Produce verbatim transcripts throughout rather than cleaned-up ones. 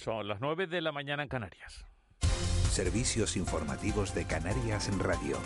Son las nueve de la mañana en Canarias. Servicios informativos de Canarias en Radio.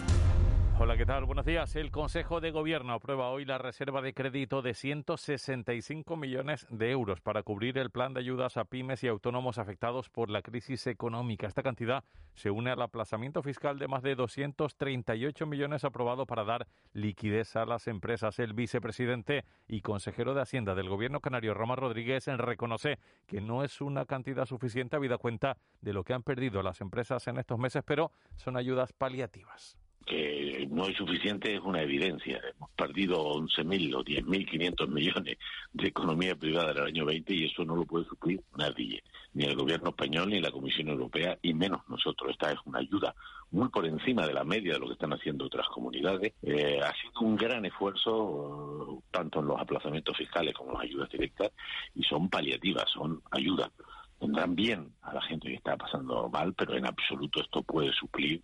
Hola, ¿qué tal? Buenos días. El Consejo de Gobierno aprueba hoy la reserva de crédito de ciento sesenta y cinco millones de euros para cubrir el plan de ayudas a pymes y autónomos afectados por la crisis económica. Esta cantidad se une al aplazamiento fiscal de más de doscientos treinta y ocho millones aprobado para dar liquidez a las empresas. El vicepresidente y consejero de Hacienda del Gobierno canario, Román Rodríguez, reconoce que no es una cantidad suficiente habida cuenta de lo que han perdido las empresas en estos meses, pero son ayudas paliativas. Que no es suficiente es una evidencia. Hemos perdido once mil o diez mil quinientos millones de economía privada en el año veinte y eso no lo puede suplir nadie, ni el gobierno español, ni la Comisión Europea, y menos nosotros. Esta es una ayuda muy por encima de la media de lo que están haciendo otras comunidades. Eh, ha sido un gran esfuerzo, tanto en los aplazamientos fiscales como en las ayudas directas, y son paliativas, son ayudas. Tendrán bien a la gente que está pasando mal, pero en absoluto esto puede suplir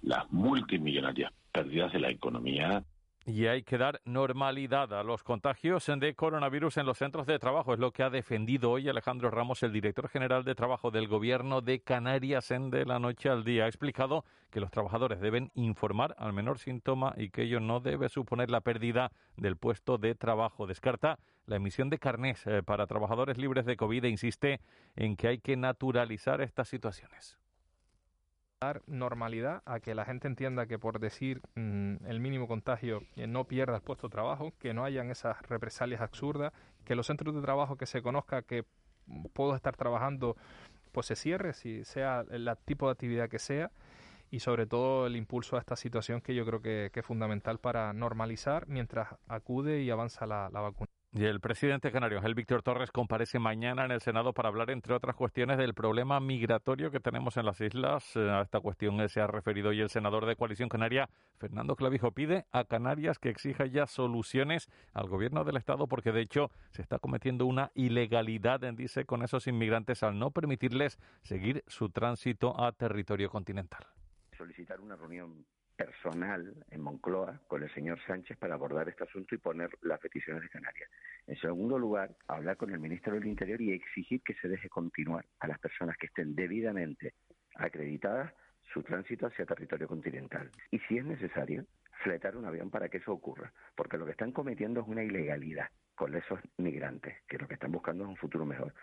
las multimillonarias pérdidas de la economía. Y hay que dar normalidad a los contagios de coronavirus en los centros de trabajo. Es lo que ha defendido hoy Alejandro Ramos, el director general de trabajo del Gobierno de Canarias en De la Noche al Día. Ha explicado que los trabajadores deben informar al menor síntoma y que ello no debe suponer la pérdida del puesto de trabajo. Descarta la emisión de carnés para trabajadores libres de COVID e insiste en que hay que naturalizar estas situaciones. Dar normalidad a que la gente entienda que por decir mmm, el mínimo contagio eh, no pierda el puesto de trabajo, que no hayan esas represalias absurdas, que los centros de trabajo que se conozca que puedo estar trabajando pues se cierre, si sea el tipo de actividad que sea, y sobre todo el impulso a esta situación que yo creo que, que es fundamental para normalizar mientras acude y avanza la, la vacuna. Y el presidente canario, el Víctor Torres, comparece mañana en el Senado para hablar, entre otras cuestiones, del problema migratorio que tenemos en las islas. A esta cuestión se ha referido hoy el senador de Coalición Canaria, Fernando Clavijo. Pide a Canarias que exija ya soluciones al gobierno del Estado porque, de hecho, se está cometiendo una ilegalidad, dice, con esos inmigrantes al no permitirles seguir su tránsito a territorio continental. Solicitar una reunión personal en Moncloa con el señor Sánchez para abordar este asunto y poner las peticiones de Canarias. En segundo lugar, hablar con el ministro del Interior y exigir que se deje continuar a las personas que estén debidamente acreditadas su tránsito hacia territorio continental. Y si es necesario, fletar un avión para que eso ocurra, porque lo que están cometiendo es una ilegalidad con esos migrantes, que lo que están buscando es un futuro mejor.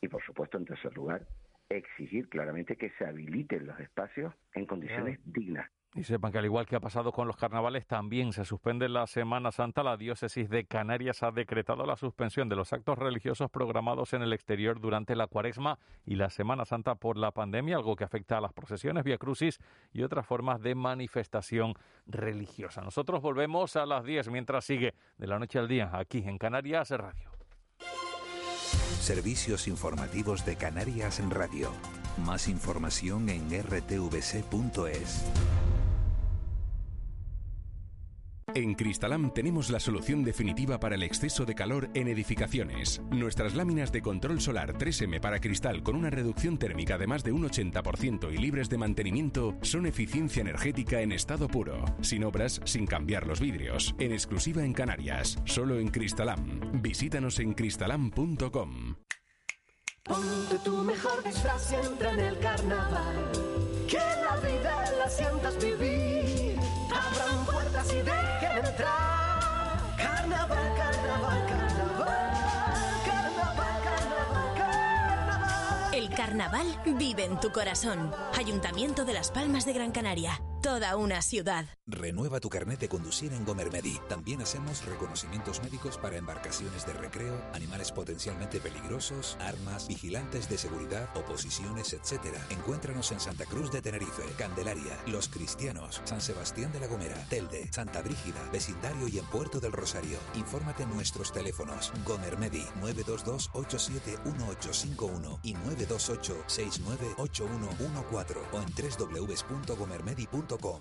Y, por supuesto, en tercer lugar, exigir claramente que se habiliten los espacios en condiciones dignas. Y sepan que al igual que ha pasado con los carnavales, también se suspende la Semana Santa. La Diócesis de Canarias ha decretado la suspensión de los actos religiosos programados en el exterior durante la Cuaresma y la Semana Santa por la pandemia, algo que afecta a las procesiones, vía crucis y otras formas de manifestación religiosa. Nosotros volvemos a las diez, mientras sigue De la Noche al Día, aquí en Canarias Radio. Servicios informativos de Canarias en Radio. Más información en r t v c punto es. En Cristalam tenemos la solución definitiva para el exceso de calor en edificaciones. Nuestras láminas de control solar tres eme para cristal con una reducción térmica de más de un ochenta por ciento y libres de mantenimiento son eficiencia energética en estado puro, sin obras, sin cambiar los vidrios. En exclusiva en Canarias, solo en Cristalam. Visítanos en cristalam punto com. Ponte tu mejor disfraz y entra en el carnaval. Que la vida la sientas vivir. Abran puertas y dejen entrar. Carnaval, carnaval, carnaval. Carnaval, carnaval, carnaval. El carnaval vive en tu corazón. Ayuntamiento de Las Palmas de Gran Canaria. Toda una ciudad. Renueva tu carnet de conducir en Gomermedy. También hacemos reconocimientos médicos para embarcaciones de recreo, animales potencialmente peligrosos, armas, vigilantes de seguridad, oposiciones, etcétera. Encuéntranos en Santa Cruz de Tenerife, Candelaria, Los Cristianos, San Sebastián de la Gomera, Telde, Santa Brígida, Vecindario y en Puerto del Rosario. Infórmate en nuestros teléfonos. Gomermedy nueve dos dos ocho siete uno ocho cinco uno y nueve dos ocho seis nueve ocho uno uno cuatro o en doble u doble u doble u punto gomermedy punto com.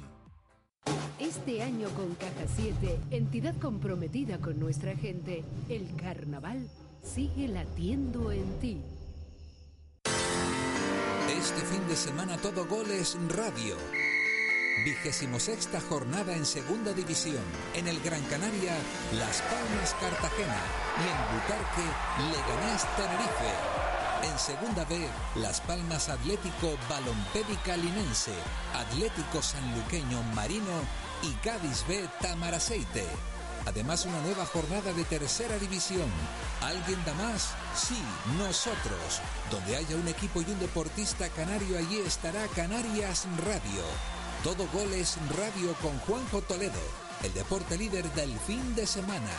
Este año con Caja siete, entidad comprometida con nuestra gente, el carnaval sigue latiendo en ti. Este fin de semana todo goles radio. vigésima sexta jornada en Segunda División. En el Gran Canaria, Las Palmas Cartagena, y en Butarque, Leganés Tenerife. En Segunda B, Las Palmas Atlético Balompédica Linense, Atlético Sanluqueño Marino y Cádiz B Tamaraceite. Además, una nueva jornada de Tercera División. ¿Alguien da más? Sí, nosotros. Donde haya un equipo y un deportista canario, allí estará Canarias Radio. Todo Goles Radio con Juanjo Toledo, el deporte líder del fin de semana.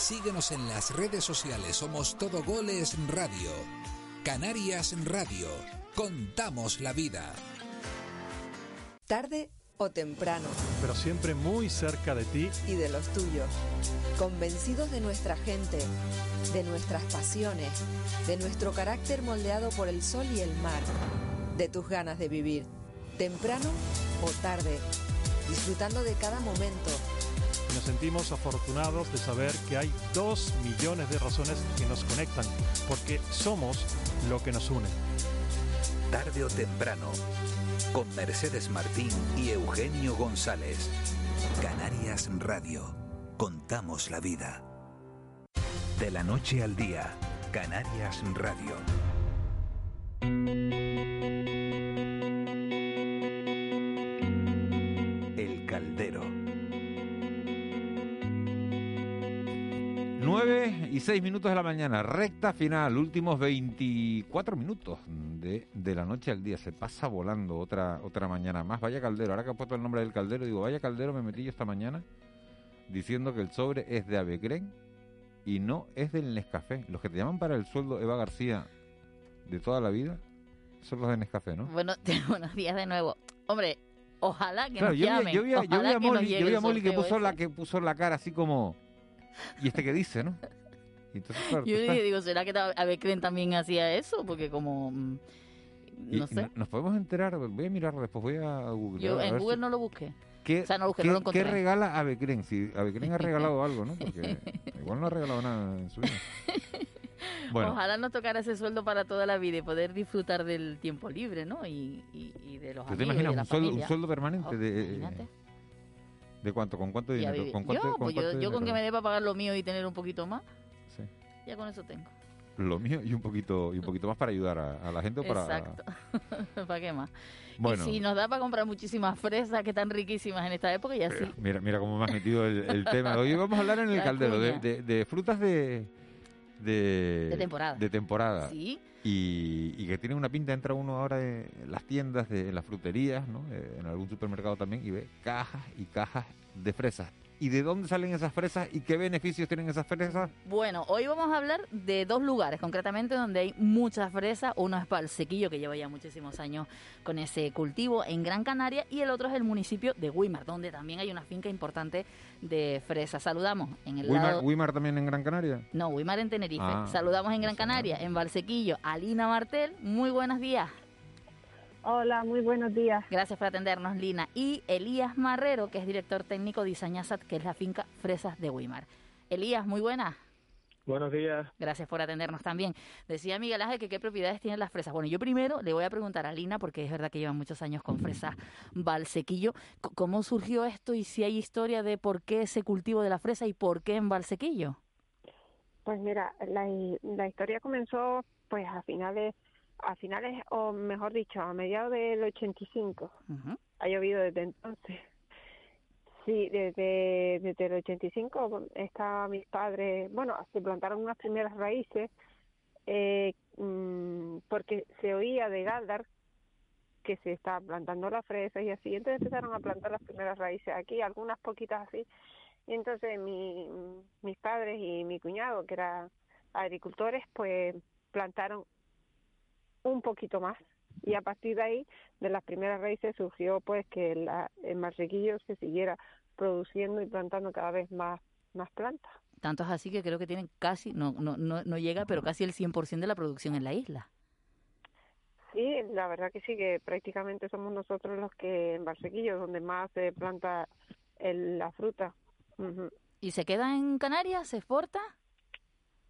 Síguenos en las redes sociales, somos Todo Goles Radio. Canarias Radio, contamos la vida. Tarde o temprano, pero siempre muy cerca de ti y de los tuyos, convencidos de nuestra gente, de nuestras pasiones, de nuestro carácter moldeado por el sol y el mar, de tus ganas de vivir, temprano o tarde, disfrutando de cada momento. Nos sentimos afortunados de saber que hay dos millones de razones que nos conectan, porque somos lo que nos une. Tarde o temprano, con Mercedes Martín y Eugenio González. Canarias Radio, contamos la vida. De la noche al día, Canarias Radio. El Caldero. nueve y seis minutos de la mañana, recta final, últimos veinticuatro minutos de, de la noche al día. Se pasa volando otra otra mañana más. Vaya caldero, ahora que he puesto el nombre del caldero, digo, vaya caldero, me metí yo esta mañana diciendo que el sobre es de Avecrem y no es del Nescafé. Los que te llaman para el sueldo, Eva García, de toda la vida, son los de Nescafé, ¿no? Bueno, buenos días de nuevo. Hombre, ojalá que claro, nos yo llamen. Vi, yo, vi, ojalá yo vi a Molly que, yo vi a Molly que, puso la, que puso la cara así como... ¿Y este qué dice, no? Entonces, claro, yo estás... digo, ¿será que Avecrem también hacía eso? Porque como... No y, sé. Nos podemos enterar, voy a mirar después, voy a Google. Yo a en Google si... no lo busqué. ¿Qué, o sea, no lo busqué, qué, no lo encontré. ¿Qué regala Avecrem? Si Avecrem ha regalado algo, ¿no? Porque igual no ha regalado nada en su vida. Bueno. Ojalá nos tocara ese sueldo para toda la vida y poder disfrutar del tiempo libre, ¿no? Y, y, y de los amigos. ¿Te imaginas y de la un, sueldo, un sueldo permanente? Oh, de, imagínate. ¿De cuánto? ¿Con cuánto dinero? ¿Con cuánto, yo, pues ¿con cuánto yo, dinero? Yo con que me dé para pagar lo mío y tener un poquito más, sí. Ya con eso tengo. Lo mío y un poquito y un poquito más para ayudar a, a la gente. Para... Exacto. ¿Para qué más? Bueno. Y si nos da para comprar muchísimas fresas que están riquísimas en esta época, ya sí. Mira, mira cómo me has metido el, el tema. Hoy vamos a hablar en el caldero de, de, de frutas de... De, de temporada. De temporada. Sí. Y, y que tiene una pinta, entra uno ahora en las tiendas, de, en las fruterías, ¿no? En algún supermercado también, y ve cajas y cajas de fresas. ¿Y de dónde salen esas fresas y qué beneficios tienen esas fresas? Bueno, hoy vamos a hablar de dos lugares, concretamente, donde hay muchas fresas. Uno es Valsequillo, que lleva ya muchísimos años con ese cultivo en Gran Canaria, y el otro es el municipio de Güímar, donde también hay una finca importante de fresas. Saludamos en el Güímar, lado... ¿Güímar también en Gran Canaria? No, Güímar en Tenerife. Ah, saludamos en Gran Canaria, en Valsequillo, a Lina Martel. Muy buenos días. Hola, muy buenos días. Gracias por atendernos, Lina. Y Elías Marrero, que es director técnico de DiseñaSat, que es la finca Fresas de Güímar. Elías, muy buenas. Buenos días. Gracias por atendernos también. Decía Miguel Ángel que qué propiedades tienen las fresas. Bueno, yo primero le voy a preguntar a Lina, porque es verdad que llevan muchos años con fresas Valsequillo. ¿Cómo surgió esto y si hay historia de por qué ese cultivo de la fresa y por qué en Valsequillo? Pues mira, la, la historia comenzó pues a finales... A finales, o mejor dicho, a mediados del ochenta y cinco. Uh-huh. Ha llovido desde entonces. Sí, desde, desde el ochenta y cinco estaban mis padres... Bueno, se plantaron unas primeras raíces eh, mmm, porque se oía de Galdar que se estaban plantando las fresas y así. Entonces empezaron a plantar las primeras raíces aquí, algunas poquitas así. Y entonces mi, mis padres y mi cuñado, que eran agricultores, pues plantaron un poquito más, y a partir de ahí, de las primeras raíces, surgió pues que la, el Valsequillo se siguiera produciendo y plantando cada vez más, más plantas. Tanto es así que creo que tienen casi, no no no, no llega, pero casi el cien por ciento de la producción en la isla. Sí, la verdad que sí, que prácticamente somos nosotros los que en Valsequillo, donde más se planta el, la fruta. Uh-huh. ¿Y se queda en Canarias? ¿Se exporta?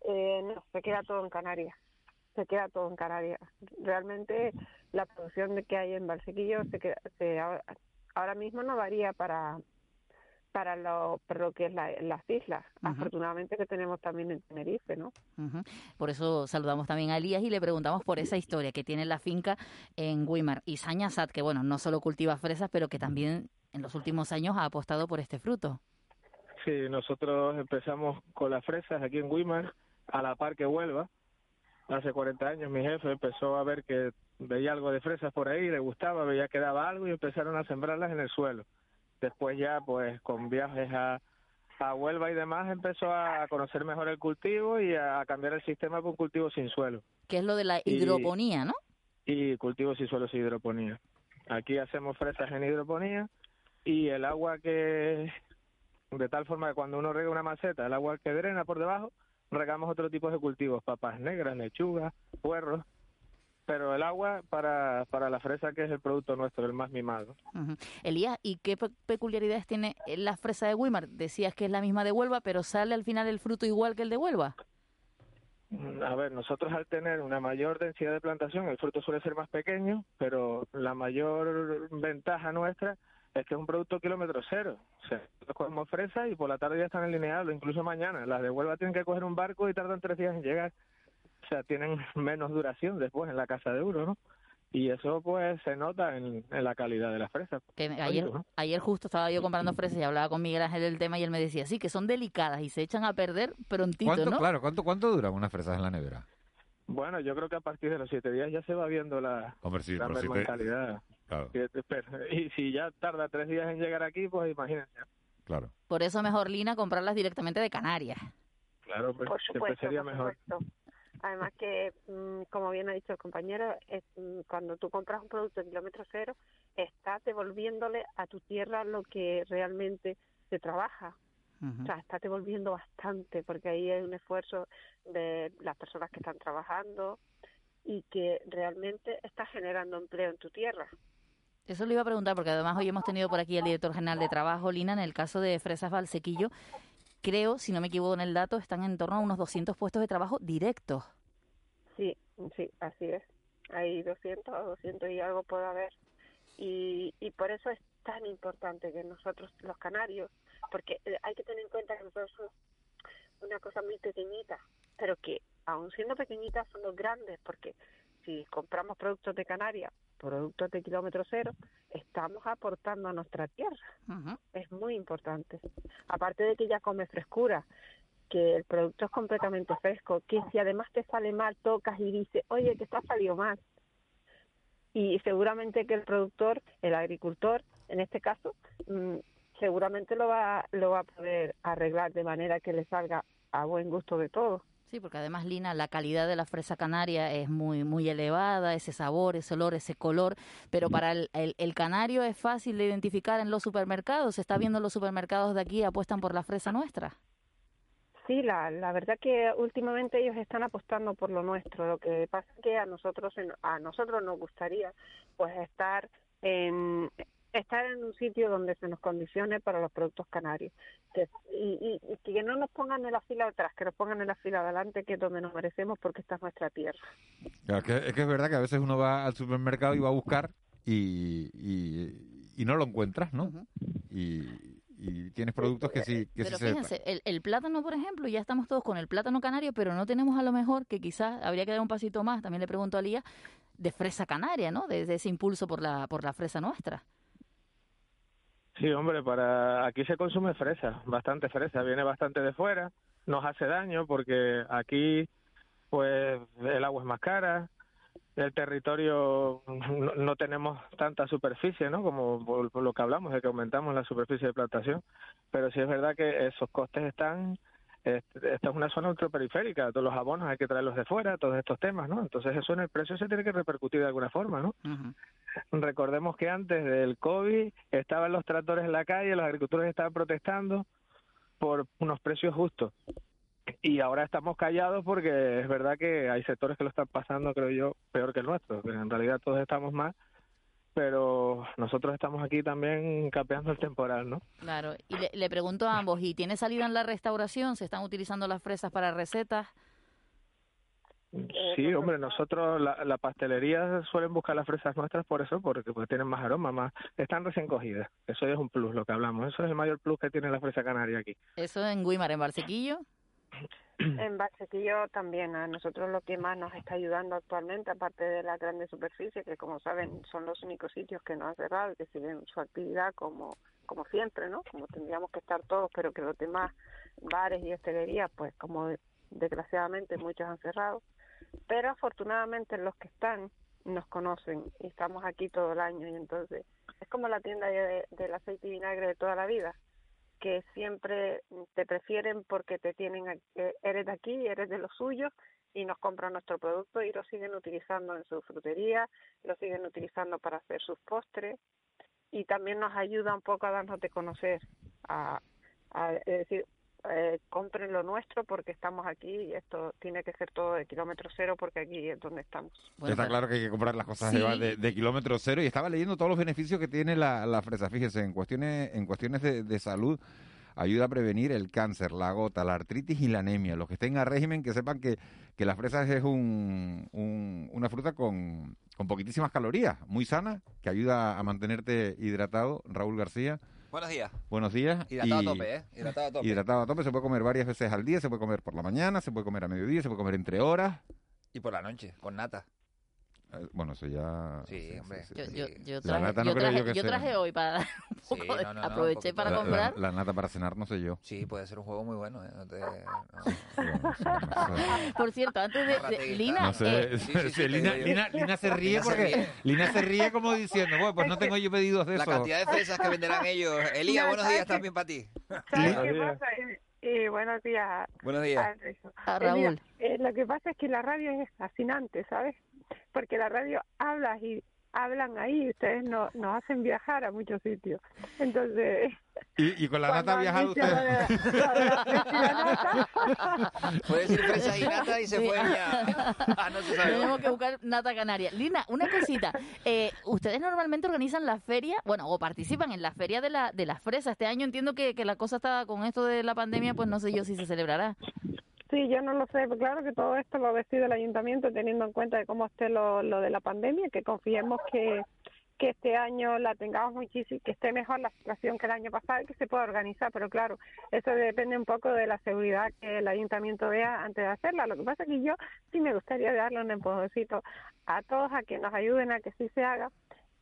Eh, no, se queda todo en Canarias. Se queda todo en Canarias. Realmente la producción que hay en Valsequillo se queda, se, ahora mismo no varía para para lo, para lo que es la, las islas, uh-huh. afortunadamente que tenemos también en Tenerife, ¿no? Uh-huh. Por eso saludamos también a Elías y le preguntamos por esa historia que tiene la finca en Güímar. Y DiseñaSat, que bueno, no solo cultiva fresas, pero que también en los últimos años ha apostado por este fruto. Sí, nosotros empezamos con las fresas aquí en Güímar, a la par que Huelva. Hace cuarenta años mi jefe empezó a ver que veía algo de fresas por ahí, le gustaba, veía que daba algo y empezaron a sembrarlas en el suelo. Después ya, pues, con viajes a, a Huelva y demás, empezó a conocer mejor el cultivo y a cambiar el sistema por un cultivo sin suelo. Que es lo de la hidroponía, y, ¿no? Y cultivo sin suelo, sin hidroponía. Aquí hacemos fresas en hidroponía y el agua que... De tal forma que cuando uno riega una maceta, el agua que drena por debajo, regamos otro tipo de cultivos, papas negras, lechugas, puerros, pero el agua para, para la fresa, que es el producto nuestro, el más mimado. Uh-huh. Elías, ¿y qué pe- peculiaridades tiene la fresa de Güímar? Decías que es la misma de Huelva, pero ¿sale al final el fruto igual que el de Huelva? A ver, nosotros al tener una mayor densidad de plantación, el fruto suele ser más pequeño, pero la mayor ventaja nuestra es que es un producto kilómetro cero. O sea, nosotros cogemos fresas y por la tarde ya están alineados, incluso mañana. Las de Huelva tienen que coger un barco y tardan tres días en llegar. O sea, tienen menos duración después en la casa de uno, ¿no? Y eso, pues, se nota en, en la calidad de las fresas. Que ayer, ¿no? Ayer justo estaba yo comprando fresas y hablaba con Miguel Ángel del tema y él me decía, sí, que son delicadas y se echan a perder prontito, ¿cuánto, ¿no? Claro, ¿cuánto, cuánto duran unas fresas en la nevera? Bueno, yo creo que a partir de los siete días ya se va viendo la, hombre, sí, la mermortalidad. Si te... claro. Y si ya tarda tres días en llegar aquí, pues imagínense. Claro. Por eso mejor, Lina, comprarlas directamente de Canarias. Claro, pues, por supuesto, sería por mejor. Supuesto. Además que, como bien ha dicho el compañero, es, cuando tú compras un producto de kilómetro cero, estás devolviéndole a tu tierra lo que realmente se trabaja. Uh-huh. O sea, estás devolviendo bastante, porque ahí hay un esfuerzo de las personas que están trabajando y que realmente estás generando empleo en tu tierra. Eso lo iba a preguntar, porque además hoy hemos tenido por aquí al director general de Trabajo, Lina, en el caso de Fresas Valsequillo. Creo, si no me equivoco en el dato, están en torno a unos doscientos puestos de trabajo directos. Sí, sí, así es. Hay doscientos, doscientos y algo puede haber. Y, y por eso es tan importante que nosotros, los canarios, porque hay que tener en cuenta que nosotros somos una cosa muy pequeñita, pero que, aun siendo pequeñitas, son los grandes, porque si compramos productos de Canarias, productos de kilómetro cero, estamos aportando a nuestra tierra. Uh-huh. Es muy importante. Aparte de que ya come frescura, que el producto es completamente fresco, que si además te sale mal, tocas y dices, oye, que esto ha salido mal. Y seguramente que el productor, el agricultor, en este caso, mmm, seguramente lo va, lo va a poder arreglar de manera que le salga a buen gusto de todos. Sí, porque además, Lina, la calidad de la fresa canaria es muy muy elevada, ese sabor, ese olor, ese color, pero para el, el, el canario es fácil de identificar en los supermercados. ¿Se está viendo en los supermercados de aquí apuestan por la fresa nuestra? Sí, la, la verdad que últimamente ellos están apostando por lo nuestro. Lo que pasa es que a nosotros a nosotros nos gustaría pues estar en estar en un sitio donde se nos condicione para los productos canarios. Que, y, y, y que no nos pongan en la fila atrás, que nos pongan en la fila adelante, que es donde nos merecemos, porque esta es nuestra tierra. Claro, que, es que es verdad que a veces uno va al supermercado y va a buscar y, y, y no lo encuentras, ¿no? Uh-huh. Y, y tienes productos que sí que pero sí fíjense, se... el, el plátano, por ejemplo, ya estamos todos con el plátano canario, pero no tenemos a lo mejor, que quizás habría que dar un pasito más, también le pregunto a Lía, de fresa canaria, ¿no? De, de ese impulso por la por la fresa nuestra. Sí, hombre, para aquí se consume fresa, bastante fresa, viene bastante de fuera, nos hace daño porque aquí pues el agua es más cara, el territorio no, no tenemos tanta superficie, ¿no? Como por, por lo que hablamos, de que aumentamos la superficie de plantación, pero sí es verdad que esos costes están, esta es una zona ultraperiférica, todos los abonos hay que traerlos de fuera, todos estos temas, ¿no? Entonces eso en el precio se tiene que repercutir de alguna forma, ¿no? Uh-huh. Recordemos que antes del COVID estaban los tractores en la calle, los agricultores estaban protestando por unos precios justos. Y ahora estamos callados porque es verdad que hay sectores que lo están pasando, creo yo, peor que el nuestro. En realidad todos estamos mal, pero nosotros estamos aquí también capeando el temporal, ¿no? Claro, y le, le pregunto a ambos, ¿y tiene salida en la restauración? ¿Se están utilizando las fresas para recetas? Sí, hombre, nosotros, la, la pastelería suelen buscar las fresas nuestras por eso, porque pues tienen más aroma, más, están recién cogidas. Eso es un plus, lo que hablamos. Eso es el mayor plus que tiene la fresa canaria aquí. ¿Eso en Güímar, en Valsequillo? En Valsequillo también. A nosotros lo que más nos está ayudando actualmente, aparte de la grande superficie, que como saben son los únicos sitios que no han cerrado, que siguen su actividad como, como siempre, ¿no? Como tendríamos que estar todos, pero que los demás bares y hostelerías, pues como desgraciadamente muchos han cerrado. Pero afortunadamente los que están nos conocen y estamos aquí todo el año, y entonces es como la tienda de, del aceite y vinagre de toda la vida, que siempre te prefieren porque te tienen, eres de aquí, eres de los suyos, y nos compran nuestro producto y lo siguen utilizando en su frutería, lo siguen utilizando para hacer sus postres, y también nos ayuda un poco a darnos de conocer, a, a es decir, Eh, compren lo nuestro porque estamos aquí y esto tiene que ser todo de kilómetro cero porque aquí es donde estamos. Bueno, está claro que hay que comprar las cosas, sí, de, de kilómetro cero, y estaba leyendo todos los beneficios que tiene la, la fresa. Fíjese, en cuestiones, en cuestiones de, de salud, ayuda a prevenir el cáncer, la gota, la artritis y la anemia. Los que estén a régimen que sepan que, que la fresa es un, un, una fruta con, con poquitísimas calorías, muy sana, que ayuda a mantenerte hidratado. Raúl García, buenos días. Buenos días. Hidratado y, a tope, ¿eh? Hidratado a tope. Hidratado a tope. Se puede comer varias veces al día. Se puede comer por la mañana, se puede comer a mediodía, se puede comer entre horas. Y por la noche, con nata. Eh, bueno, eso ya... Sí, sí, hombre. Sí, sí, yo, sí. Yo, yo traje, la nata no yo traje, creo yo que yo traje sea. hoy para... Un poco sí, no, no, de... no, aproveché no, para la, comprar. La, la nata para cenar, no sé yo. Sí, puede ser un juego muy bueno, ¿eh? No te... no. Sí, no sé. Por cierto, antes de... de Lina... No sé, eh, sí, sí, sí, Lina, Lina, Lina se ríe porque... Se ríe. Lina se ríe como diciendo, bueno, pues no tengo yo pedidos de eso. La cantidad de fresas que venderán ellos. Elías, buenos días también para ti. ¿Sabes qué pasa? Eh, buenos días. Buenos días. A, a Raúl. Eh, lo que pasa es que la radio es fascinante, ¿sabes? Porque la radio habla y hablan ahí, ustedes no, nos hacen viajar a muchos sitios. Entonces... ¿Y, y con la nata ha viajado usted? Puede decir fresa y nata y se sí. fue ya. Ah, no se sabe. Tenemos que buscar nata canaria. Lina, una cosita. Eh, ustedes normalmente organizan la feria, bueno, o participan en la feria de la de las fresas. Este año entiendo que, que la cosa está con esto de la pandemia, pues no sé yo si se celebrará. Sí, yo no lo sé, pero claro que todo esto lo decide el ayuntamiento teniendo en cuenta de cómo esté lo, lo de la pandemia, que confiemos que... que este año la tengamos muchísimo, que esté mejor la situación que el año pasado y que se pueda organizar, pero claro, eso depende un poco de la seguridad que el ayuntamiento vea antes de hacerla. Lo que pasa es que yo sí me gustaría darle un empujoncito a todos a que nos ayuden a que sí se haga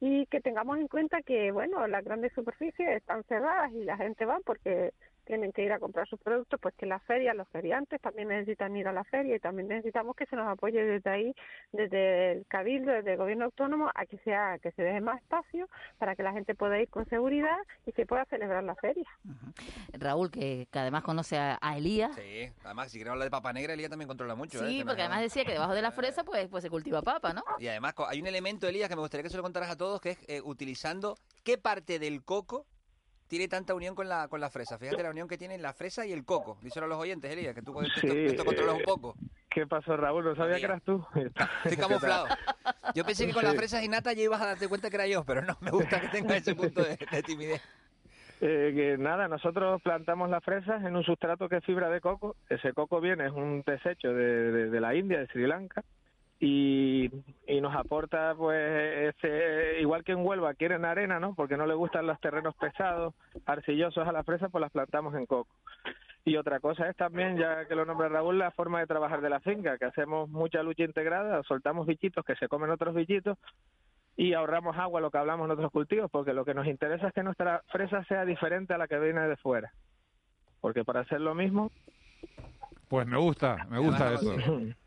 y que tengamos en cuenta que, bueno, las grandes superficies están cerradas y la gente va porque tienen que ir a comprar sus productos, pues que las ferias, los feriantes también necesitan ir a la feria y también necesitamos que se nos apoye desde ahí, desde el Cabildo, desde el Gobierno Autónomo, a que sea, que se deje más espacio para que la gente pueda ir con seguridad y se pueda celebrar la feria. Uh-huh. Raúl, que, que además conoce a, a Elías. Sí, además si queremos hablar de papa negra, Elías también controla mucho. Sí, ¿eh? Porque además, además decía que debajo de la fresa pues, pues se cultiva papa, ¿no? Y además hay un elemento, Elías, que me gustaría que se lo contaras a todos, que es eh, utilizando qué parte del coco tiene tanta unión con la con la fresa. Fíjate la unión que tienen la fresa y el coco. Díselo a los oyentes, Elías, que tú esto, sí, esto controlas un poco. ¿Qué pasó, Raúl? No sabía Elías. que eras tú. Estoy camuflado. Yo pensé que con las fresas y nata ya ibas a darte cuenta que era yo, pero no, me gusta que tengas ese punto de, de timidez. Eh, que nada, nosotros plantamos las fresas en un sustrato que es fibra de coco. Ese coco viene, es un desecho de, de, de la India, de Sri Lanka. Y, y nos aporta, pues, este, igual que en Huelva quieren arena, ¿no? Porque no le gustan los terrenos pesados, arcillosos a las fresas, pues las plantamos en coco. Y otra cosa es también, ya que lo nombra Raúl, la forma de trabajar de la finca, que hacemos mucha lucha integrada, soltamos bichitos que se comen otros bichitos y ahorramos agua, lo que hablamos en otros cultivos, porque lo que nos interesa es que nuestra fresa sea diferente a la que viene de fuera. Porque para hacer lo mismo... Pues me gusta, me gusta eso.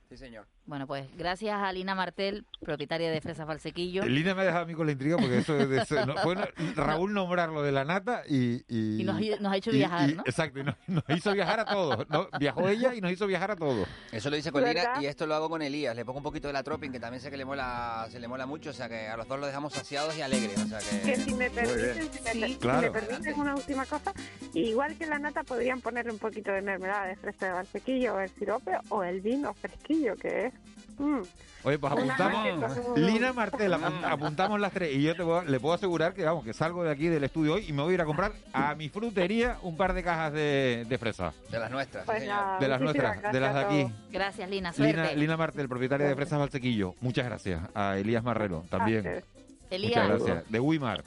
Sí, señor. Bueno, pues gracias a Lina Martel, propietaria de Fresas Valsequillo. Lina me ha dejado a mí con la intriga porque eso, eso no, fue Raúl nombrar lo de la nata y... Y, y nos, nos ha hecho viajar, y, y, ¿no? Exacto, y nos, nos hizo viajar a todos. No, viajó ella y nos hizo viajar a todos. Eso lo dice con Lina y esto lo hago con Elías. Le pongo un poquito de la troping, que también sé que le mola, se le mola mucho, o sea que a los dos los dejamos saciados y alegres. O sea que... que si me permiten, si me, sí, claro. si me permiten una última cosa, igual que la nata podrían ponerle un poquito de mermelada de fresa de Valsequillo o el sirope o el vino fresquillo, que es Mm. Oye, pues apuntamos, Lina Martel, apuntamos las tres. Y yo te puedo, le puedo asegurar que vamos, que salgo de aquí del estudio hoy y me voy a ir a comprar a mi frutería un par de cajas de, de fresas. De las nuestras. Pues nada, de las nuestras, de las de aquí. Gracias, Lina, suerte. Lina, Lina Martel, propietaria de Fresas Valsequillo. Muchas gracias. A Elías Marrero también. Gracias. Elías. Muchas gracias. De Güímar.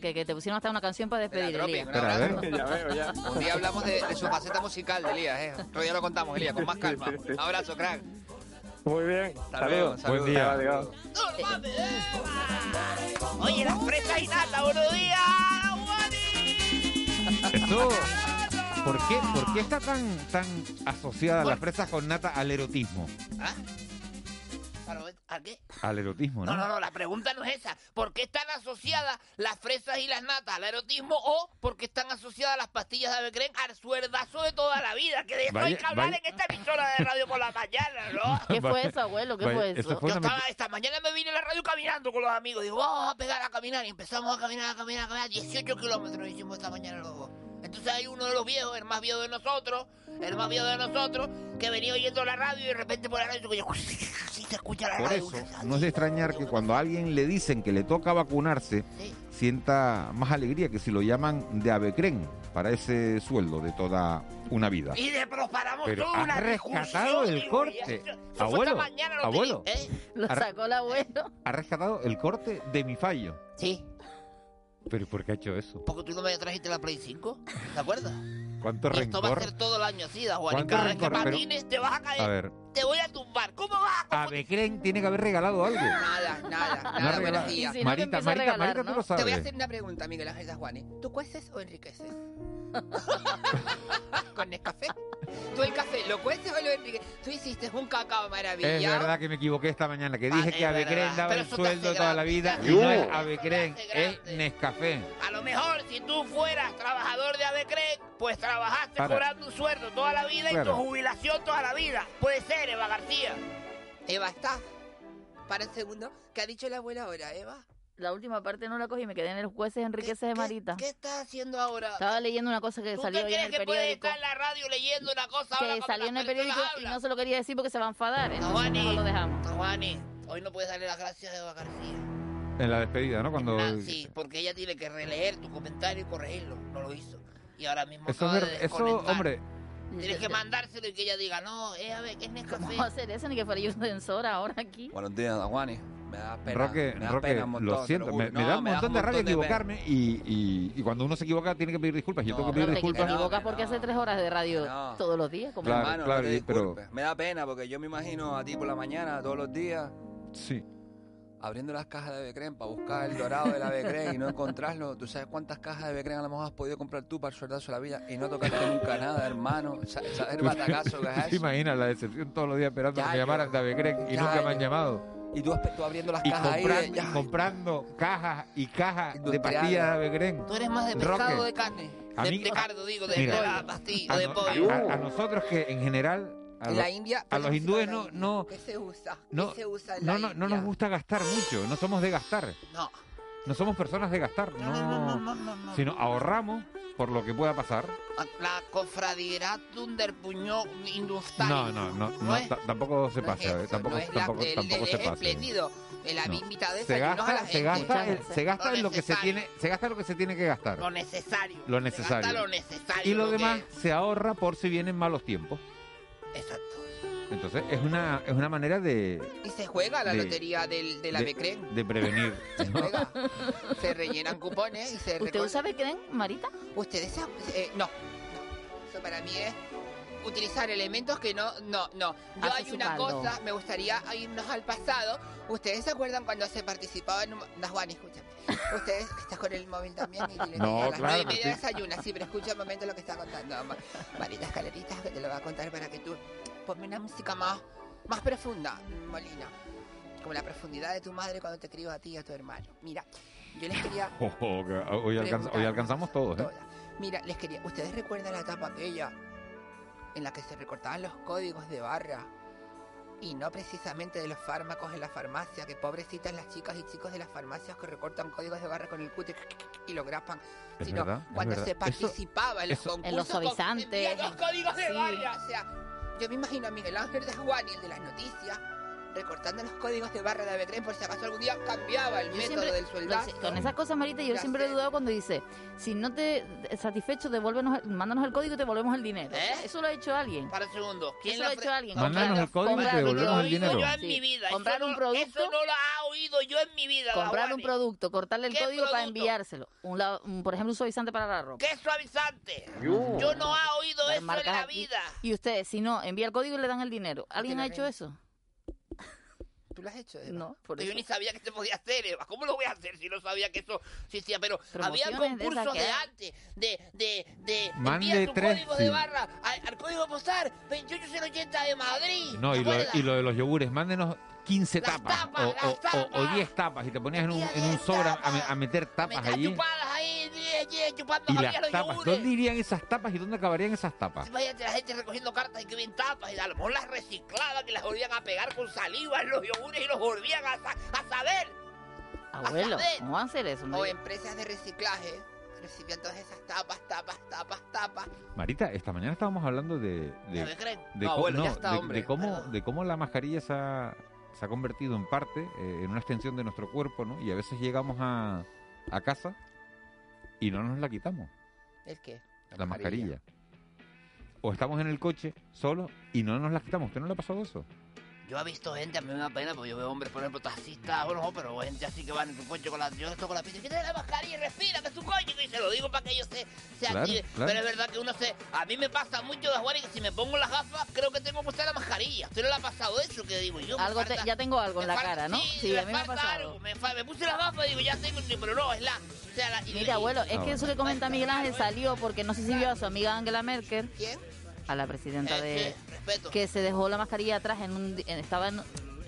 Que, que te pusieron hasta una canción para despedir, de Elías. Espera, a ver. Ya veo, ya. Un día hablamos de, de su faceta musical de Elías, ¿eh? Otro día lo contamos, Elías, con más calma. Un abrazo, crack. Muy bien. Saludos. Buen día. Saludos. Oye, las fresas y nata, buenos días. Esto, ¿por qué, por qué está tan, tan asociada las fresas con nata al erotismo? ¿Ah? ¿A qué? Al erotismo, ¿no? No, no, no, la pregunta no es esa. ¿Por qué están asociadas las fresas y las natas al erotismo o porque están asociadas las pastillas de Avecrem al suerdazo de toda la vida? Que de eso hay que hablar en esta emisora de radio por la mañana, ¿no? ¿Qué fue eso, abuelo? ¿Qué fue eso? Yo estaba, esta mañana me vine a la radio caminando con los amigos. Digo, vamos a pegar a caminar. Y empezamos a caminar, a caminar, a caminar. dieciocho kilómetros hicimos esta mañana los dos. Entonces hay uno de los viejos, el más viejo de nosotros, el más viejo de nosotros, que venía oyendo la radio y de repente por la radio yo, si se escucha la por radio. Por eso, no es de extrañar que cuando a alguien le dicen que le toca vacunarse, sí, sienta más alegría que si lo llaman de Avecrem para ese sueldo de toda una vida. Y de preparamos toda una rescatado el corte. Eso, eso abuelo, mañana, lo abuelo. Te, ¿eh? Lo sacó el abuelo. Ha rescatado el corte de mi fallo. Sí. ¿Pero por qué ha hecho eso? Porque tú no me trajiste la Play cinco, ¿te acuerdas? ¿Cuánto rencor? Esto va a ser todo el año así, da Juan. Cada vez que patines te vas a caer, a ver, te voy a tumbar. ¿Cómo vas a...? Avecrem tiene que haber regalado algo. Nada, nada, nada. Buenos días. Si Marita, no Marita, regalar, Marita, ¿no? Tú lo sabes. Te voy a hacer una pregunta, Miguel Ángel Juanes. ¿Tú cueces o enriqueces? ¿Con Nescafé? ¿Tú el café lo cueces o lo enriqueces? Tú hiciste un cacao maravilloso. Es verdad que me equivoqué esta mañana, que dije ah, que Avecrem daba el sueldo toda la vida. Y no es Avecrem, es Nescafé. A lo mejor si tú fueras trabajador de Avecrem, pues trabajaste para. cobrando un sueldo toda la vida, claro, y tu jubilación toda la vida. Puede ser, Eva García. Eva, está. Para el segundo. ¿Qué ha dicho la abuela ahora, Eva? La última parte no la cogí, me quedé en el jueces Enriqueces de Marita. ¿Qué, qué estás haciendo ahora? Estaba leyendo una cosa que salió hoy en el periódico. ¿Tú crees que puedes estar en la radio leyendo una cosa que ahora? Que salió en el periódico y no se lo quería decir porque se va a enfadar, entonces no lo dejamos. Juani, hoy no puedes darle las gracias a Eva García. En la despedida, ¿no? Cuando... Ah, sí, porque ella tiene que releer tu comentario y corregirlo, no lo hizo. Y ahora mismo acaba de desconectar. Eso, hombre... Tienes que mandárselo y que ella diga, no, eh, a ver, ¿qué es Nescafé? ¿Cómo va a hacer eso? Ni que fuera yo censora ahora aquí. Buenos días, Juanes. Me da pena. Roque, me da Roque pena un montón, lo siento. Pero, me, me no, da un montón de rabia equivocarme y, y, y cuando uno se equivoca tiene que pedir disculpas. Yo no, tengo que pedir pero disculpas. Te equivocas no, porque no. hace tres horas de radio no. todos los días. Como claro, hermano, claro, no te pero... Me da pena porque yo me imagino a ti por la mañana, todos los días. Sí. Abriendo las cajas de Avecrem para buscar el dorado de la Avecrem y no encontrarlo. ¿Tú sabes cuántas cajas de Avecrem a lo mejor has podido comprar tú para el sueldazo de la vida y no tocaste nunca nada, hermano? ¿Sabes el batacazo que es eso? ¿Te imaginas la decepción todos los días esperando ya que me llamaran de Avecrem y ya nunca yo. me han llamado? Y tú, tú abriendo las y cajas comprando, ahí. De, comprando cajas y cajas de pastillas de Avecrem. Tú eres más de pescado Roque. de carne. A de, mí, de cardo, digo, de, mira, de la pastilla, a, de pollo. A, a, a nosotros que en general... A, la India, a los hindúes no, no, ¿Qué se usa? ¿Qué no, se usa en no, la no, no nos gusta gastar mucho, no somos de gastar, no, no somos personas de gastar, no, no, no, no, no, no sino ahorramos por lo que pueda pasar. La cofradía del puño industrial. No, no, no, no, no tampoco se pasa, no es tampoco, no tampoco, la, tampoco el, se pasa. El no. Se gasta, se gasta, el, se gasta en lo que se tiene, se gasta lo que se tiene que gastar. Lo necesario. Lo necesario. Se gasta lo necesario y lo, lo demás que... se ahorra por si vienen malos tiempos. Exacto. Entonces es una es una manera de... Y se juega la de, lotería del, de la Avecrem. De, de prevenir. Se juega. Se rellenan cupones y se... ¿Usted usa Avecrem, Marita? ¿Ustedes eh, no. No. Eso para mí es utilizar elementos que no... No, no. Yo Hace hay una palo. cosa, me gustaría irnos al pasado. ¿Ustedes se acuerdan cuando se participaba en un... No, Juan, escúchame. Ustedes... Estás con el móvil también y le no, a las nueve y media desayunas. Sí, pero escucha un momento lo que está contando. Marita Escalerita, que te lo va a contar para que tú... Ponme una música más, más profunda, Molina. Como la profundidad de tu madre cuando te crió a ti y a tu hermano. Mira, yo les quería... Oh, oh, oh, hoy, alcanza, hoy alcanzamos todos, ¿eh? Toda. Mira, les quería... ¿Ustedes recuerdan la etapa aquella en la que se recortaban los códigos de barra y no precisamente de los fármacos en la farmacia, que pobrecitas las chicas y chicos de las farmacias que recortan códigos de barra con el cúter y lo grapan, es sino verdad, cuando se participaba eso, en los eso, concursos en los suavizantes, con los códigos de sí. barra? O sea, yo me imagino a Miguel Ángel de Juan y el de las noticias recortando los códigos de barra de Avecrem por si acaso algún día cambiaba el yo método siempre, del sueldazo. Con esas cosas, Marita, yo siempre he dudado cuando dice, si no te satisfecho, devuélvenos, mándanos el código y te volvemos el dinero. ¿Eh? Eso lo ha hecho alguien. Para un segundo. ¿Quién eso lo ha hecho alguien? Mándanos el código y te devolvemos el dinero. Yo en sí. mi vida. Comprar un producto. Eso no lo ha oído yo en mi vida. Comprar un producto, cortarle el código producto? para enviárselo. Un lado, un, por ejemplo, un suavizante para la ropa. ¿Qué suavizante? Yo, yo no ha oído eso en la vida. Y, y ustedes, si no, envía el código y le dan el dinero. ¿Alguien ha hecho eso? ¿Tú lo has hecho, Eva? No, por yo ni sabía que se podía hacer, Eva. ¿Cómo lo voy a hacer si no sabía que eso existía? Pero había concursos de, de antes, de, de, de envía tu tres, código sí. de barra al, al código postal veintiocho cero ochenta de Madrid. No, y lo, y lo de los yogures, mándenos quince las tapas, tapas, o, las tapas o, o, o diez tapas, y te ponías en un, en un sobra a, a meter tapas a meter allí. Yeah, chupando y las los tapas, yogures. ¿Dónde irían esas tapas y dónde acabarían esas tapas? Sí, vaya, la gente recogiendo cartas y que bien tapas, y a lo mejor las reciclaban, que las volvían a pegar con saliva en los yogures y los volvían a, sa a saber. Abuelo, a saber. ¿Cómo van a hacer eso? O empresas de reciclaje recibían todas esas tapas, tapas, tapas, tapas. Marita, esta mañana estábamos hablando de... de, de, de no, abuelo, no, ya está, de, hombre. De cómo, de cómo la mascarilla esa se ha convertido en parte, eh, en una extensión de nuestro cuerpo, ¿no? Y a veces llegamos a, a casa... y no nos la quitamos. ¿El qué? La, la mascarilla. mascarilla. O estamos en el coche solos y no nos la quitamos. ¿Usted no le ha pasado eso? Yo he visto gente, a mí me da pena, porque yo veo hombres, por ejemplo, taxistas, o no, pero gente así que van en su coche con la... Yo estoy con la pinta, quítate la mascarilla y respira, que es tu coche, y se lo digo para que ellos se, se claro, activen. Claro. Pero es verdad que uno se... A mí me pasa mucho de jugar y que si me pongo las gafas, creo que tengo que usar la mascarilla. ¿Usted no le ha pasado eso? Que digo yo, algo falta, te, ya tengo algo en la falta, cara, ¿no? Sí, sí, a mí me ha pasado. Algo, me, me puse las gafas y digo, ya tengo, pero no, es la... O sea, la y mira, y, abuelo, y, es que eso que comenta Miguel Ángel salió porque no sé si vio a su amiga Angela Merkel. ¿Quién? A la presidenta eh, de... Sí, respeto. Que se dejó la mascarilla atrás en un... En, estaba en...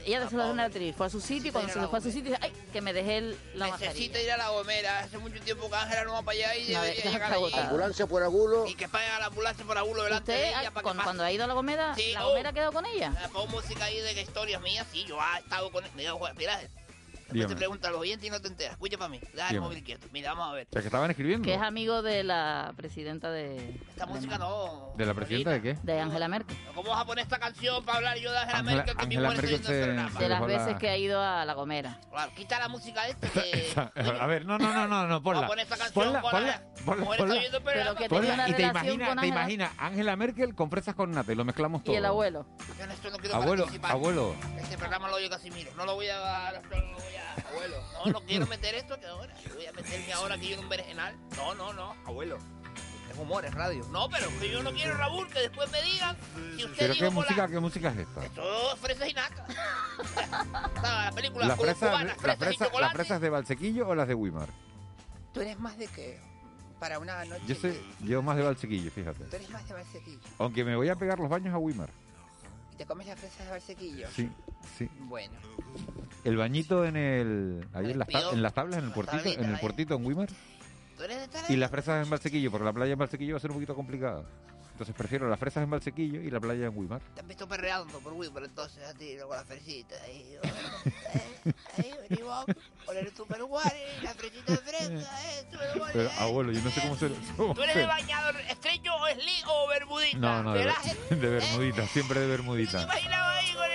Ella se lo dejó en el tril, fue a su sitio y cuando se fue a su sitio dice, ay, que me dejé el, la mascarilla. Necesita ir a la Gomera, hace mucho tiempo que Ángela no va para allá y no, debe llegar allí. Ambulancia por agulo. Y que pague a la ambulancia por agulo delante de ella. Para con, que cuando ha ido a la Gomera, sí, ¿la Gomera oh, ha quedado con ella? La pongo música ahí de que historias mías, sí, yo he estado con... Mira, mira, después te preguntan a los oyentes y no te enteras. Escucha para mí. Deja el móvil quieto. Mira, vamos a ver. ¿Pero que estaban escribiendo? Que es amigo de la presidenta de... Esta música no... ¿De la presidenta de qué? De Angela Merkel. ¿Cómo vas a poner esta canción para hablar yo de Angela Merkel? Angela Merkel se... De las veces que ha ido a La Gomera. Claro, quita la música esta que... A ver, no, no, no, no, ponla. Pon esta canción, ponla. Pero que tenga una relación con... Y te imaginas, Angela Merkel con fresas con nata y lo mezclamos todo. Y el abuelo. Yo en esto no quiero participar. Abuelo, abuelo. Este programa lo oigo casi miro. No lo voy a... Abuelo, no, no quiero meter esto que ahora. Voy a meterme ahora aquí en un berenjenal. No, no, no, abuelo. Es humor, es radio. No, pero que yo no quiero, Raúl, que después me digan si usted... ¿Pero qué música, qué música es esta? Esto es fresas y nata. La película las fresas, cubanas, fresas la fresa, y chocolate. ¿Las fresas de Valsequillo o las de Güímar? Tú eres más de qué, para una noche... Yo sé, yo más de Valsequillo, fíjate. Tú eres más de Valsequillo. Aunque me voy a pegar los baños a Güímar. ¿Y te comes las fresas de Valsequillo? Sí, sí. Bueno... El bañito en el... Ahí en las, tab en las tablas, en el puertito, en el puertito, en Güímar. Y las fresas en Valsequillo, porque la playa en Valsequillo va a ser un poquito complicada. Entonces prefiero las fresas en Valsequillo y la playa en Güímar. Te han visto perreando por Güímar, entonces, a ti, con las fresitas. Ahí, ahí, venimos, poner tu peruguari, las fresitas frescas, eh, tu peruguari. Pero, abuelo, yo no sé cómo se... ¿Tú eres de bañador estrecho o slick o bermudita? No, no, de, de, de bermudita, siempre de bermudita. ¿Te imaginabas ahí con él?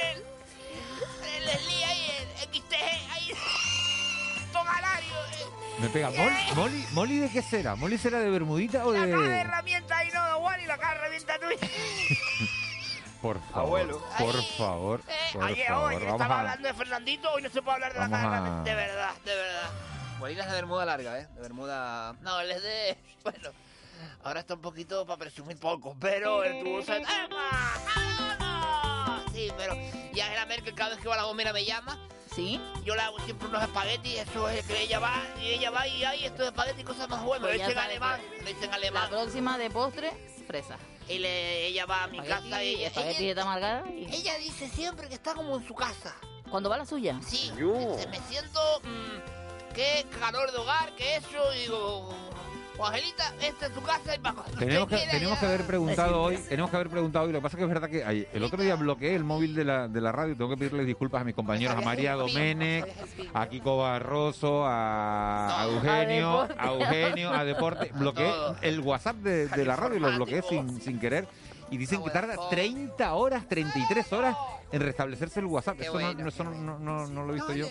Me pega. ¿Molly, Molly de qué será? ¿Molly será de bermudita o de...? La caja de herramientas ahí no da igual y la caja de herramientas tuya. Por favor, abuelo. Por ay, favor, eh, por ayer, favor. Ayer estaba a... hablando de Fernandito, hoy no se puede hablar de Vamos la caja de herramientas. A... De verdad, de verdad. Molly es de bermuda larga, ¿eh? De bermuda... No, él es de... Bueno, ahora está un poquito para presumir poco, pero el tubo se... ¡Epa! Sí, pero... Y Angela Merkel cada vez que va a la Gomera me llama... ¿Sí? Yo le hago siempre unos espaguetis, eso es que ella va, y ella va y hay estos espaguetis y cosas más buenas. Pues me dicen alemán, me dicen alemán. La próxima de postre, fresa. Y le, ella va a mi espagueti, casa y... Espagueti ella, de tamargada y... Ella dice siempre que está como en su casa. ¿Cuándo va a la suya? Sí, yo. Me siento... Mmm, qué calor de hogar, qué eso, y digo... O Angelita, esta es tu casa y para tenemos que, tenemos que haber preguntado hoy, tenemos que haber preguntado hoy, lo que pasa es que es verdad que hay, el otro día bloqueé el móvil de la, de la radio y tengo que pedirles disculpas a mis compañeros, a María Domènech, a Kiko Barroso, a, a Eugenio, a Eugenio, a Deporte, bloqueé el WhatsApp de, de la radio y lo bloqueé sin, sin querer. y dicen que tarda treinta horas, treinta y tres horas en restablecerse el WhatsApp. Eso, bueno, no, eso no, no, no, no lo he visto no, yo.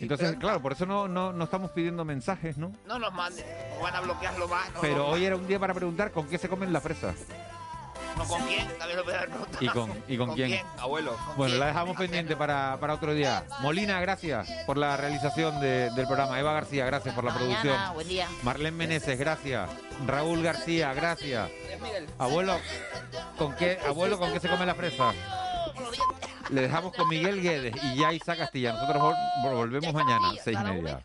Entonces, claro, por eso no, no, no estamos pidiendo mensajes, ¿no? No nos manden, o van a bloquearlo más. No Pero hoy era un día para preguntar con qué se comen las fresas. No, ¿con quién? También lo voy a dar preguntas. ¿Y con, y con, ¿Con quién? quién? Abuelo. ¿Con bueno, quién? La dejamos pendiente para, para otro día. Molina, gracias por la realización de, del programa. Eva García, gracias por la Mañana, producción. Buen día. Marlene Meneses, gracias. Raúl García, gracias. Abuelo, ¿con qué, abuelo, ¿con qué se come la fresa? Le dejamos con Miguel Guedes y ya Isaac Castilla. Nosotros volvemos mañana, seis y media.